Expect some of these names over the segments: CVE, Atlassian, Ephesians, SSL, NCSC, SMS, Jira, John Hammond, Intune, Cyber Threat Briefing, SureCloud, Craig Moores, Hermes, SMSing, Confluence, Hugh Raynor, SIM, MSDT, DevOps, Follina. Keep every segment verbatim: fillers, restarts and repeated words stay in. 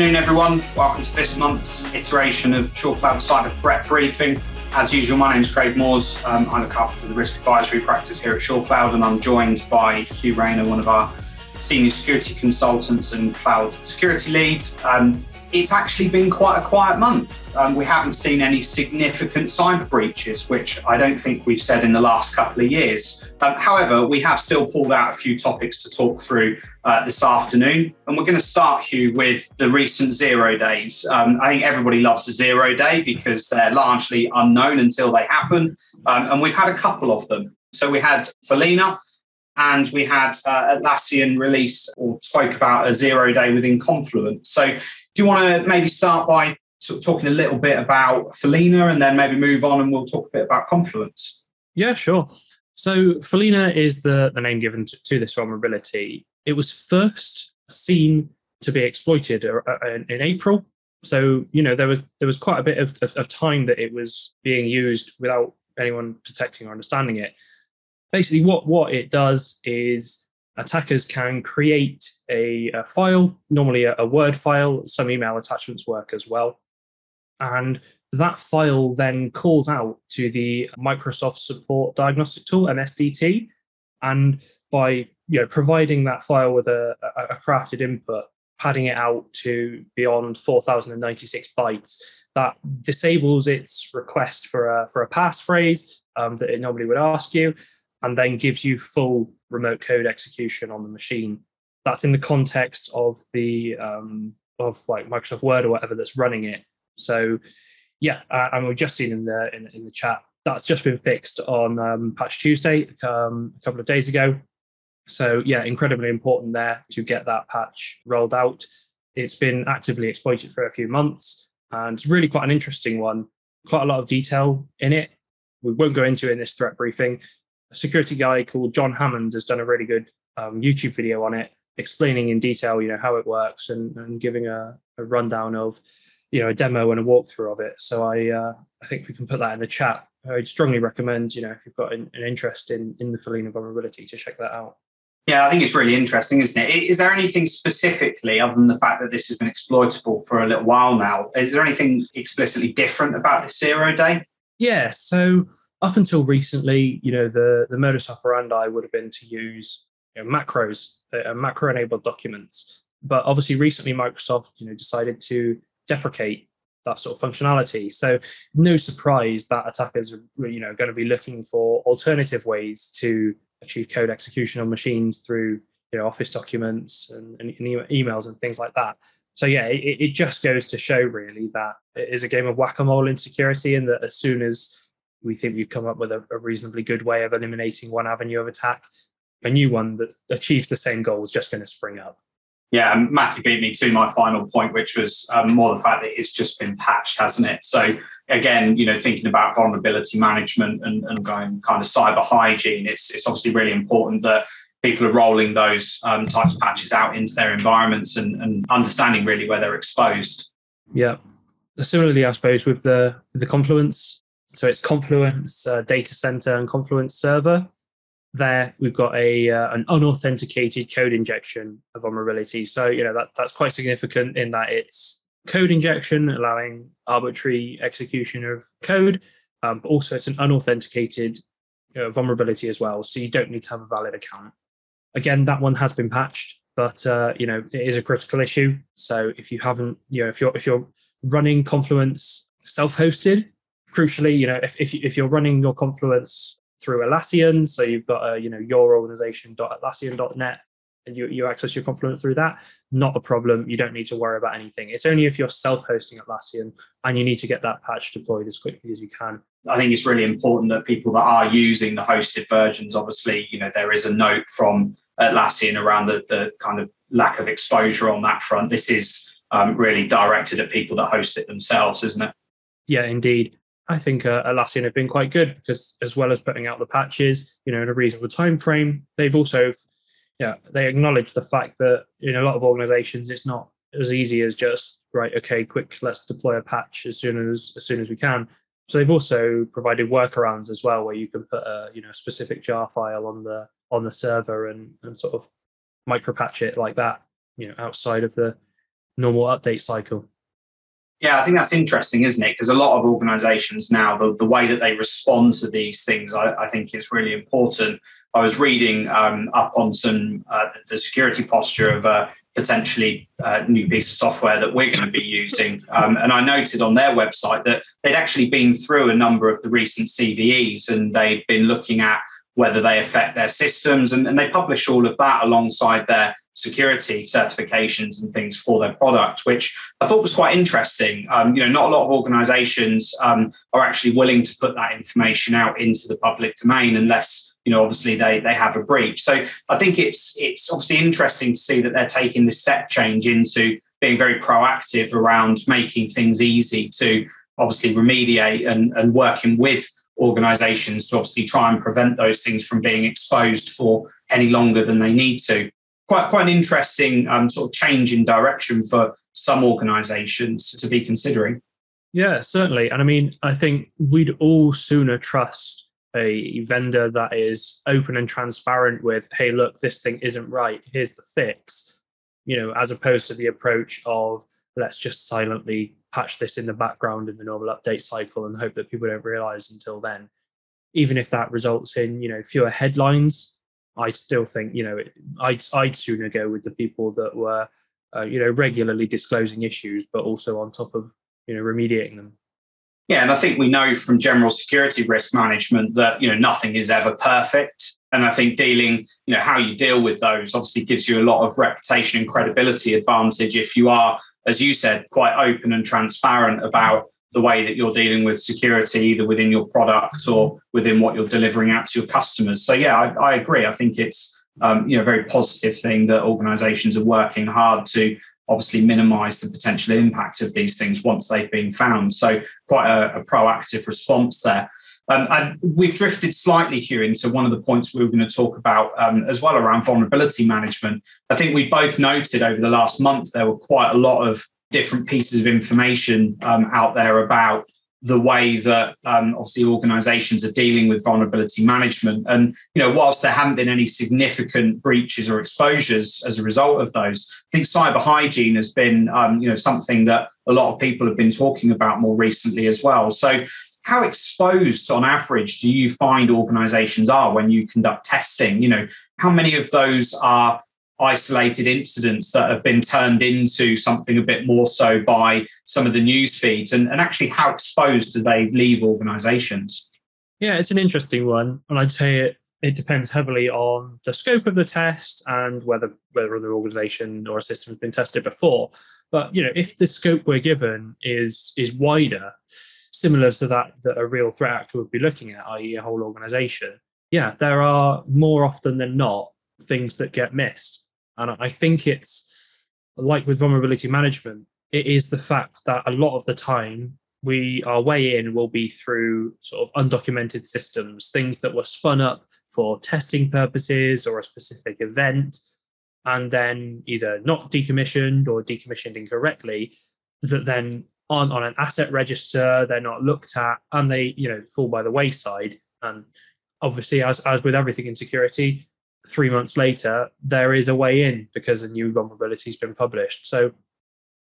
afternoon, everyone. Welcome to this month's iteration of SureCloud Cyber Threat Briefing. As usual, my name's Craig Moores. Um, I look after the risk advisory practice here at SureCloud, and I'm joined by Hugh Raynor, one of our senior security consultants and cloud security leads. Um, it's actually been quite a quiet month. Um, we haven't seen any significant cyber breaches, which I don't think we've said in the last couple of years. Um, however, we have still pulled out a few topics to talk through uh, this afternoon. And we're going to start, Hugh, with the recent zero days. Um, I think everybody loves a zero day because they're largely unknown until they happen. Um, and we've had a couple of them. So we had Follina, and we had uh, Atlassian release or spoke about a zero day within Confluence. So do you want to maybe start by sort of talking a little bit about Follina and then maybe move on and we'll talk a bit about Confluence? Yeah, sure. So Follina is the, the name given to, to this vulnerability. It was first seen to be exploited in April. So, you know, there was there was quite a bit of, of, of time that it was being used without anyone detecting or understanding it. Basically, what, what it does is attackers can create a, a file, normally a, a Word file. Some email attachments work as well. And that file then calls out to the Microsoft Support Diagnostic Tool, M S D T. And by you know providing that file with a, a, a crafted input, padding it out to beyond four thousand ninety-six bytes, that disables its request for a, for a passphrase um, that it normally would ask you, and then gives you full remote code execution on the machine. That's in the context of the um, of like Microsoft Word or whatever that's running it. So, yeah, uh, and we've just seen in the in, in the chat that's just been fixed on um, Patch Tuesday um, a couple of days ago. So, yeah, incredibly important there to get that patch rolled out. It's been actively exploited for a few months, and it's really quite an interesting one. Quite a lot of detail in it. We won't go into it in this threat briefing. A security guy called John Hammond has done a really good um, YouTube video on it, explaining in detail, you know, how it works and, and giving a, a rundown of, you know, a demo and a walkthrough of it. So I uh, I think we can put that in the chat. I'd strongly recommend, you know, if you've got an, an interest in, in the Follina vulnerability, to check that out. Yeah, I think it's really interesting, isn't it? Is there anything specifically, other than the fact that this has been exploitable for a little while now, is there anything explicitly different about the zero day? Yeah, so up until recently, you know, the, the modus operandi would have been to use you know, macros, uh, macro-enabled documents. But obviously recently Microsoft, you know, decided to deprecate that sort of functionality. So no surprise that attackers are, you know, going to be looking for alternative ways to achieve code execution on machines through, you know, Office documents and, and emails and things like that. So yeah, it, it just goes to show really that it is a game of whack-a-mole in security, and that as soon as we think we've come up with a, a reasonably good way of eliminating one avenue of attack, a new one that achieves the same goal is just going to spring up. Yeah, Matthew beat me to my final point, which was um, more the fact that it's just been patched, hasn't it? So again, you know, thinking about vulnerability management and, and going kind of cyber hygiene, it's it's obviously really important that people are rolling those um, types of patches out into their environments and, and understanding really where they're exposed. Yeah. Similarly, I suppose, with the the Confluence. So it's Confluence uh, Data Center and Confluence Server. There, we've got a uh, an unauthenticated code injection vulnerability. So, you know, that that's quite significant in that it's code injection, allowing arbitrary execution of code, um, but also it's an unauthenticated uh, vulnerability as well. So you don't need to have a valid account. Again, that one has been patched, but, uh, you know, it is a critical issue. So if you haven't, you know, if you're if you're running Confluence self-hosted, crucially, you know, if if, you, if you're running your Confluence through Atlassian, so you've got a, you know, your organization dot atlassian dot net, and you, you access your Confluence through that, not a problem. You don't need to worry about anything. It's only if you're self-hosting Atlassian and you need to get that patch deployed as quickly as you can. I think it's really important that people that are using the hosted versions, obviously, you know, there is a note from Atlassian around the, the kind of lack of exposure on that front. This is um, really directed at people that host it themselves, isn't it? Yeah, indeed. I think uh, Atlassian have been quite good because, as well as putting out the patches, you know, in a reasonable time frame, they've also, yeah, they acknowledge the fact that in a lot of organizations it's not as easy as just right, okay, quick, let's deploy a patch as soon as as soon as we can. So they've also provided workarounds as well, where you can put a you know specific jar file on the on the server and and sort of micro patch it like that, you know, outside of the normal update cycle. Yeah, I think that's interesting, isn't it? Because a lot of organizations now, the, the way that they respond to these things, I, I think is really important. I was reading um, up on some uh, the security posture of a potentially uh, new piece of software that we're going to be using. Um, and I noted on their website that they'd actually been through a number of the recent C V Es and they'd been looking at whether they affect their systems. And, and they publish all of that alongside their security certifications and things for their product, which I thought was quite interesting. Um, you know, not a lot of organizations um, are actually willing to put that information out into the public domain unless, you know, obviously they they have a breach. So I think it's it's obviously interesting to see that they're taking this step change into being very proactive around making things easy to obviously remediate and, and working with organizations to obviously try and prevent those things from being exposed for any longer than they need to. Quite, quite an interesting um, sort of change in direction for some organisations to be considering. Yeah, certainly. And I mean, I think we'd all sooner trust a vendor that is open and transparent with, hey, look, this thing isn't right, here's the fix, you know, as opposed to the approach of let's just silently patch this in the background in the normal update cycle and hope that people don't realise until then. Even if that results in, you know, fewer headlines, I still think, you know, I'd, I'd sooner go with the people that were, uh, you know, regularly disclosing issues, but also on top of, you know, remediating them. Yeah, and I think we know from general security risk management that, you know, nothing is ever perfect. And I think dealing, you know, how you deal with those obviously gives you a lot of reputation and credibility advantage if you are, as you said, quite open and transparent about the way that you're dealing with security, either within your product or within what you're delivering out to your customers. So yeah, I, I agree. I think it's um, you know, a very positive thing that organizations are working hard to obviously minimize the potential impact of these things once they've been found. So quite a, a proactive response there. Um, and we've drifted slightly, Hugh, into one of the points we were going to talk about um, as well around vulnerability management. I think we both noted over the last month, there were quite a lot of different pieces of information um, out there about the way that um, obviously organizations are dealing with vulnerability management. And, you know, whilst there haven't been any significant breaches or exposures as a result of those, I think cyber hygiene has been, um, you know, something that a lot of people have been talking about more recently as well. So how exposed on average do you find organizations are when you conduct testing? You know, how many of those are isolated incidents that have been turned into something a bit more so by some of the news feeds, and, and actually how exposed do they leave organizations? Yeah, it's an interesting one. And I'd say it, it depends heavily on the scope of the test and whether whether the organization or a system has been tested before. But, you know, if the scope we're given is is wider, similar to that that a real threat actor would be looking at, that is a whole organization, yeah, there are more often than not things that get missed. And I think it's like with vulnerability management, it is the fact that a lot of the time we our way in will be through sort of undocumented systems, things that were spun up for testing purposes or a specific event, and then either not decommissioned or decommissioned incorrectly, that then aren't on an asset register, they're not looked at, and they, you know, fall by the wayside. And obviously, as as with everything in security, three months later, there is a way in because a new vulnerability has been published. So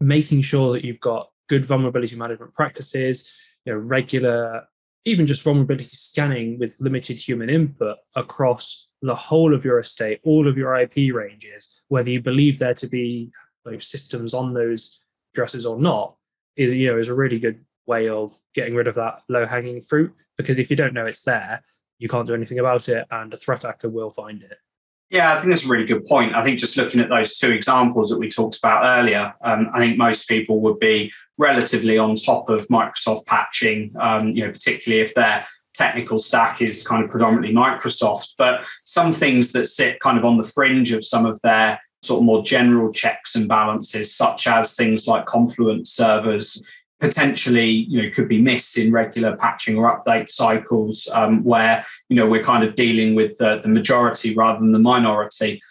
making sure that you've got good vulnerability management practices, you know, regular, even just vulnerability scanning with limited human input across the whole of your estate, all of your I P ranges, whether you believe there to be like, systems on those addresses or not, is, you know, is a really good way of getting rid of that low-hanging fruit, because if you don't know it's there, you can't do anything about it, and a threat actor will find it. Yeah, I think that's a really good point. I think just looking at those two examples that we talked about earlier, um, I think most people would be relatively on top of Microsoft patching, um, you know, particularly if their technical stack is kind of predominantly Microsoft. But some things that sit kind of on the fringe of some of their sort of more general checks and balances, such as things like Confluence servers, potentially, you know, could be missed in regular patching or update cycles um, where, you know, we're kind of dealing with the, the majority rather than the minority.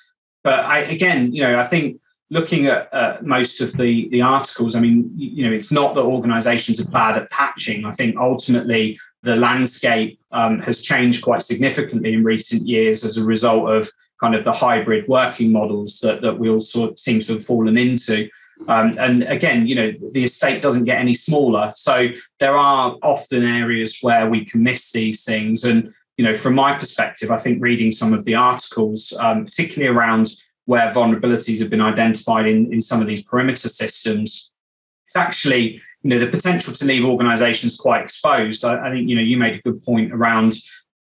But I, again, you know, I think looking at uh, most of the, the articles, I mean, you know, it's not that organizations are bad at patching. I think ultimately the landscape um, has changed quite significantly in recent years as a result of kind of the hybrid working models that, that we all sort of seem to have fallen into. Um, and again, you know, the estate doesn't get any smaller. So there are often areas where we can miss these things. And, you know, from my perspective, I think reading some of the articles, um, particularly around where vulnerabilities have been identified in, in some of these perimeter systems, it's actually, you know, the potential to leave organizations quite exposed. I, I think, you know, you made a good point around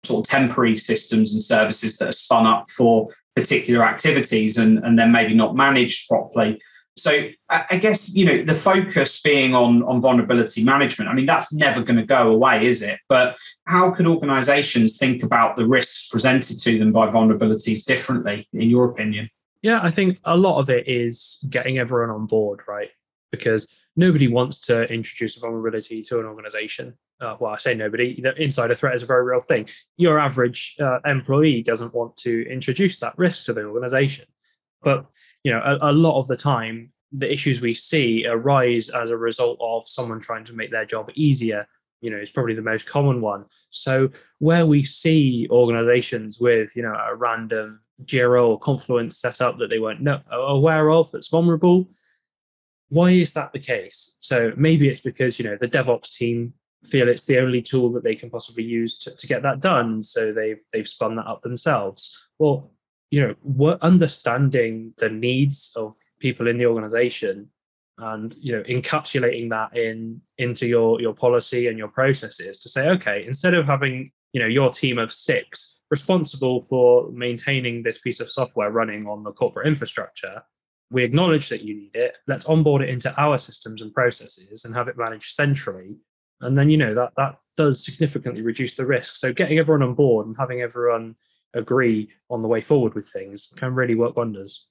sort of temporary systems and services that are spun up for particular activities and, and then maybe not managed properly. So I guess, you know, the focus being on, on vulnerability management, I mean, that's never going to go away, is it? But how could organizations think about the risks presented to them by vulnerabilities differently, in your opinion? Yeah, I think a lot of it is getting everyone on board, right? Because nobody wants to introduce a vulnerability to an organization. Uh, well, I say nobody, insider threat is a very real thing. Your average uh, employee doesn't want to introduce that risk to the organization. But, you know, a, a lot of the time, the issues we see arise as a result of someone trying to make their job easier, you know, is probably the most common one. So where we see organizations with, you know, a random Jira or Confluence set up that they weren't no, aware of that's vulnerable, why is that the case? So maybe it's because, you know, the DevOps team feel it's the only tool that they can possibly use to, to get that done. So they've, they've spun that up themselves. Well, you know, we're understanding the needs of people in the organization and, you know, encapsulating that in into your, your policy and your processes to say, okay, instead of having, you know, your team of six responsible for maintaining this piece of software running on the corporate infrastructure, we acknowledge that you need it. Let's onboard it into our systems and processes and have it managed centrally. And then, you know, that that does significantly reduce the risk. So getting everyone on board and having everyone agree on the way forward with things can really work wonders.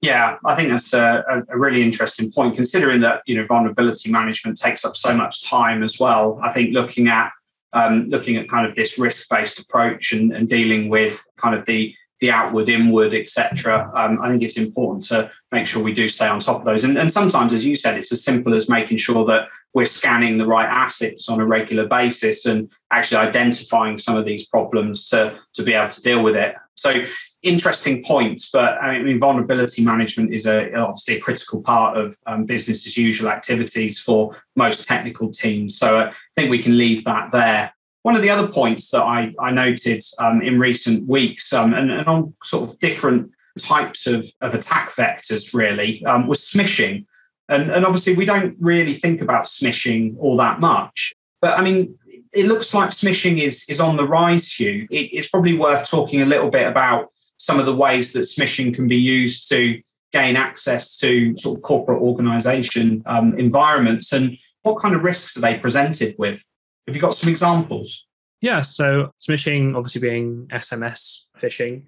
Yeah, I think that's a, a really interesting point, considering that, you know, vulnerability management takes up so much time as well. I think looking at um, looking at kind of this risk-based approach and, and dealing with kind of the the outward, inward, et cetera. Um, I think it's important to make sure we do stay on top of those. And, and sometimes, as you said, it's as simple as making sure that we're scanning the right assets on a regular basis and actually identifying some of these problems to, to be able to deal with it. So interesting points, but I mean, vulnerability management is a, obviously a critical part of um, business as usual activities for most technical teams. So I think we can leave that there. One of the other points that I, I noted um, in recent weeks um, and, and on sort of different types of, of attack vectors really um, was smishing. And, and obviously we don't really think about smishing all that much. But I mean, it looks like smishing is, is on the rise, Hugh. It, it's probably worth talking a little bit about some of the ways that smishing can be used to gain access to sort of corporate organisation um, environments and what kind of risks are they presented with? Have you got some examples? Yeah, so smishing obviously being S M S phishing.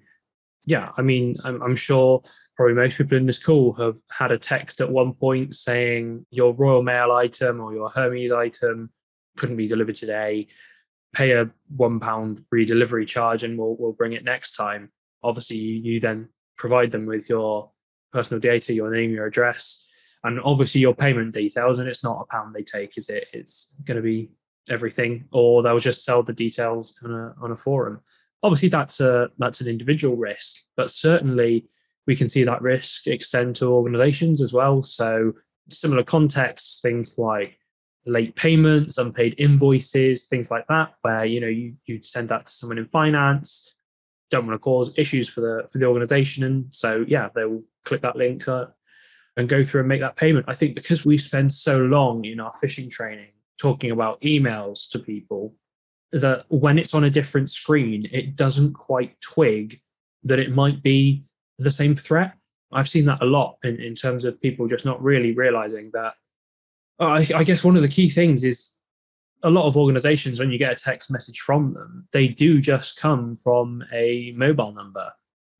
Yeah, I mean, I'm, I'm sure probably most people in this call have had a text at one point saying your Royal Mail item or your Hermes item couldn't be delivered today. Pay a one pound re-delivery charge and we'll, we'll bring it next time. Obviously, you, you then provide them with your personal data, your name, your address, and obviously your payment details. And it's not a pound they take, is it? It's going to be everything, or they'll just sell the details on a on a forum. Obviously, that's a that's an individual risk, but certainly we can see that risk extend to organizations as well. So similar contexts, things like late payments, unpaid invoices, things like that, where you know you you send that to someone in finance, don't want to cause issues for the for the organization, and so yeah, they will click that link uh, and go through and make that payment. I think because we spend so long in our phishing training talking about emails to people, that when it's on a different screen, it doesn't quite twig that it might be the same threat. I've seen that a lot in, in terms of people just not really realizing that. I, I guess one of the key things is a lot of organizations, when you get a text message from them, they do just come from a mobile number.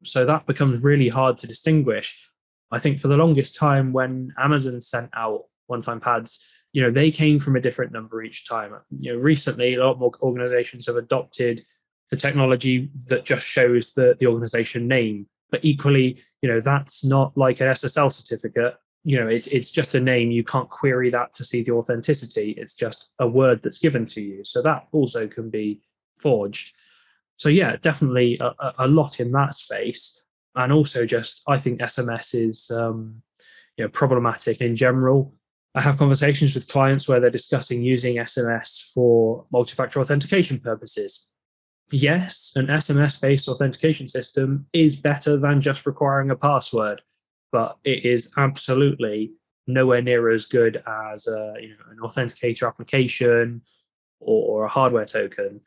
So that becomes really hard to distinguish. I think for the longest time when Amazon sent out one-time pads, you know, they came from a different number each time. You know, recently, a lot more organizations have adopted the technology that just shows the, the organization name. But equally, you know, that's not like an S S L certificate. You know, it's it's just a name. You can't query that to see the authenticity. It's just a word that's given to you. So that also can be forged. So yeah, definitely a, a lot in that space. And also just, I think S M S is... Um, you know, problematic in general. I have conversations with clients where they're discussing using S M S for multi-factor authentication purposes. Yes, an S M S-based authentication system is better than just requiring a password, but it is absolutely nowhere near as good as a, you know, an authenticator application or, or a hardware token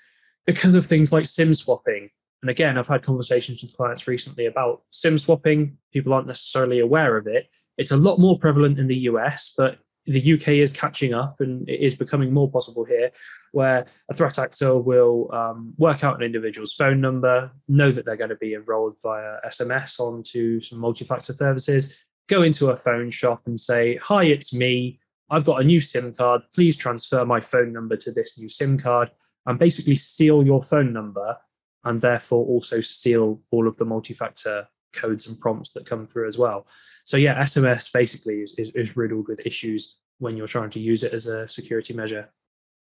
because of things like SIM swapping. And again, I've had conversations with clients recently about SIM swapping. People aren't necessarily aware of it. It's a lot more prevalent in the U S, but the U K is catching up and it is becoming more possible here, where a threat actor will um, work out an individual's phone number, know that they're going to be enrolled via S M S onto some multi-factor services, go into a phone shop and say, "Hi, it's me. I've got a new SIM card. Please transfer my phone number to this new SIM card," and basically steal your phone number and therefore also steal all of the multi-factor codes and prompts that come through as well. So yeah, S M S basically is, is, is riddled with issues when you're trying to use it as a security measure.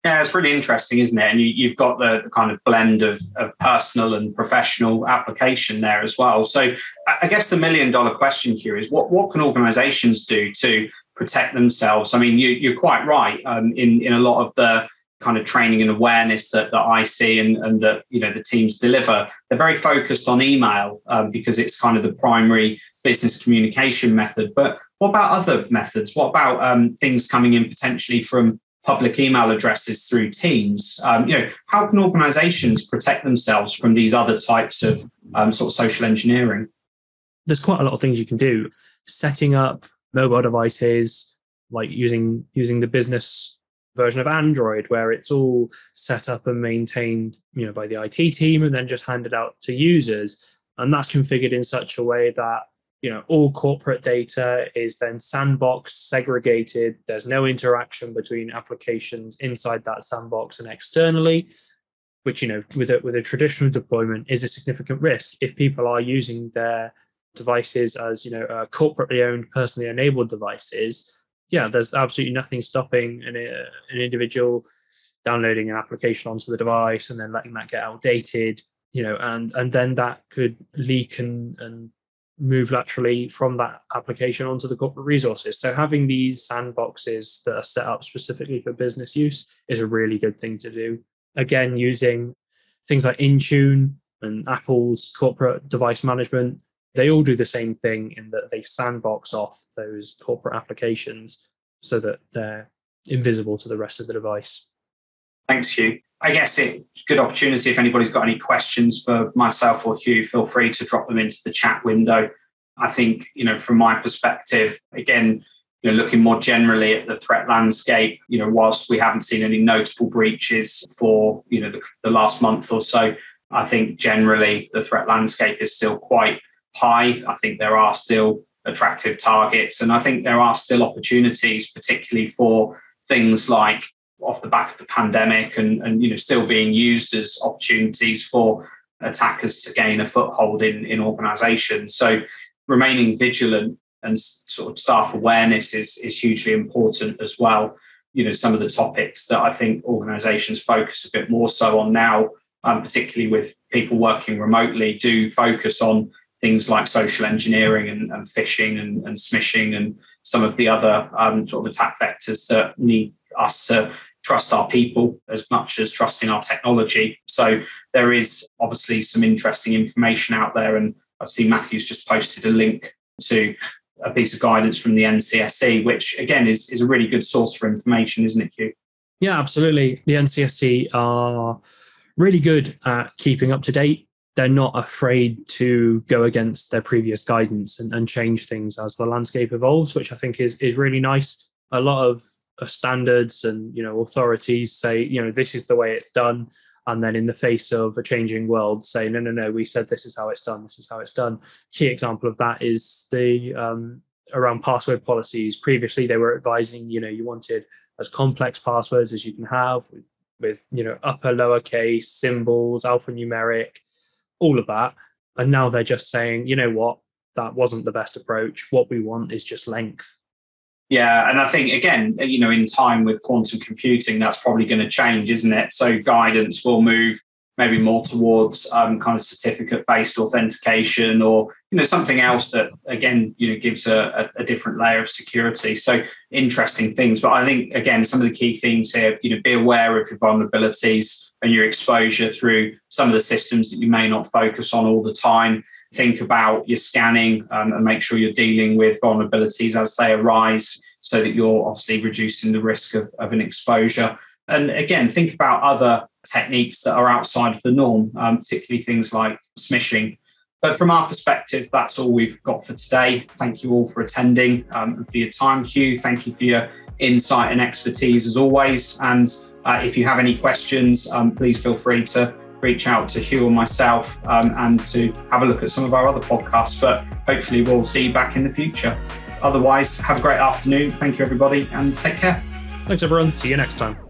Yeah, it's really interesting, isn't it? And you, you've got the, the kind of blend of, of personal and professional application there as well. So I guess the million dollar question here is what, what can organizations do to protect themselves? I mean, you, you're quite right um, in, in a lot of the kind of training and awareness that, that I see and, and that, you know, the teams deliver. They're very focused on email um, because it's kind of the primary business communication method. But what about other methods? What about um, things coming in potentially from public email addresses through Teams? Um, you know, how can organizations protect themselves from these other types of um, sort of social engineering? There's quite a lot of things you can do. Setting up mobile devices, like using using the business version of Android, where it's all set up and maintained, you know, by the I T team and then just handed out to users. And that's configured in such a way that, you know, all corporate data is then sandbox segregated. There's no interaction between applications inside that sandbox and externally, which, you know, with a, with a traditional deployment is a significant risk. If people are using their devices as, you know, uh, corporately owned, personally enabled devices, yeah, there's absolutely nothing stopping an, uh, an individual downloading an application onto the device and then letting that get outdated, you know, and, and then that could leak and, and move laterally from that application onto the corporate resources. So having these sandboxes that are set up specifically for business use is a really good thing to do. Again, using things like Intune and Apple's corporate device management, they all do the same thing in that they sandbox off those corporate applications so that they're invisible to the rest of the device. Thanks, Hugh. I guess it's a good opportunity. If anybody's got any questions for myself or Hugh, feel free to drop them into the chat window. I think, you know, from my perspective, again, you know, looking more generally at the threat landscape, you know, whilst we haven't seen any notable breaches for, you know, the, the last month or so, I think generally the threat landscape is still quite high. I think there are still attractive targets, and I think there are still opportunities, particularly for things like off the back of the pandemic and, and you know, still being used as opportunities for attackers to gain a foothold in, in organizations. So remaining vigilant and sort of staff awareness is, is hugely important as well. You know, some of the topics that I think organizations focus a bit more so on now, um, particularly with people working remotely, do focus on things like social engineering and, and phishing and, and smishing and some of the other um, sort of attack vectors that need us to trust our people as much as trusting our technology. So there is obviously some interesting information out there. And I've seen Matthew's just posted a link to a piece of guidance from the N C S C, which again is, is a really good source for information, isn't it, Hugh? Yeah, absolutely. The N C S C are really good at keeping up to date. They're not afraid to go against their previous guidance and, and change things as the landscape evolves, which I think is, is really nice. A lot of uh, standards and, you know, authorities say, you know, this is the way it's done. And then in the face of a changing world say, no, no, no, we said this is how it's done. This is how it's done. Key example of that is the um, around password policies. Previously, they were advising, you know, you wanted as complex passwords as you can have with, with you know, upper, lowercase, symbols, alphanumeric, all of that. And now they're just saying, you know what, that wasn't the best approach. What we want is just length. Yeah. And I think, again, you know, in time with quantum computing, that's probably going to change, isn't it? So guidance will move maybe more towards um, kind of certificate-based authentication or, you know, something else that, again, you know, gives a, a different layer of security. So interesting things. But I think, again, some of the key themes here, you know, be aware of your vulnerabilities and your exposure through some of the systems that you may not focus on all the time. Think about your scanning um, and make sure you're dealing with vulnerabilities as they arise so that you're obviously reducing the risk of, of an exposure. And again, think about other techniques that are outside of the norm, um, particularly things like smishing. But from our perspective, that's all we've got for today. Thank you all for attending um, and for your time, Hugh. Thank you for your insight and expertise as always. And uh, if you have any questions, um, please feel free to reach out to Hugh or myself um, and to have a look at some of our other podcasts. But hopefully we'll see you back in the future. Otherwise, have a great afternoon. Thank you, everybody, and take care. Thanks, everyone. See you next time.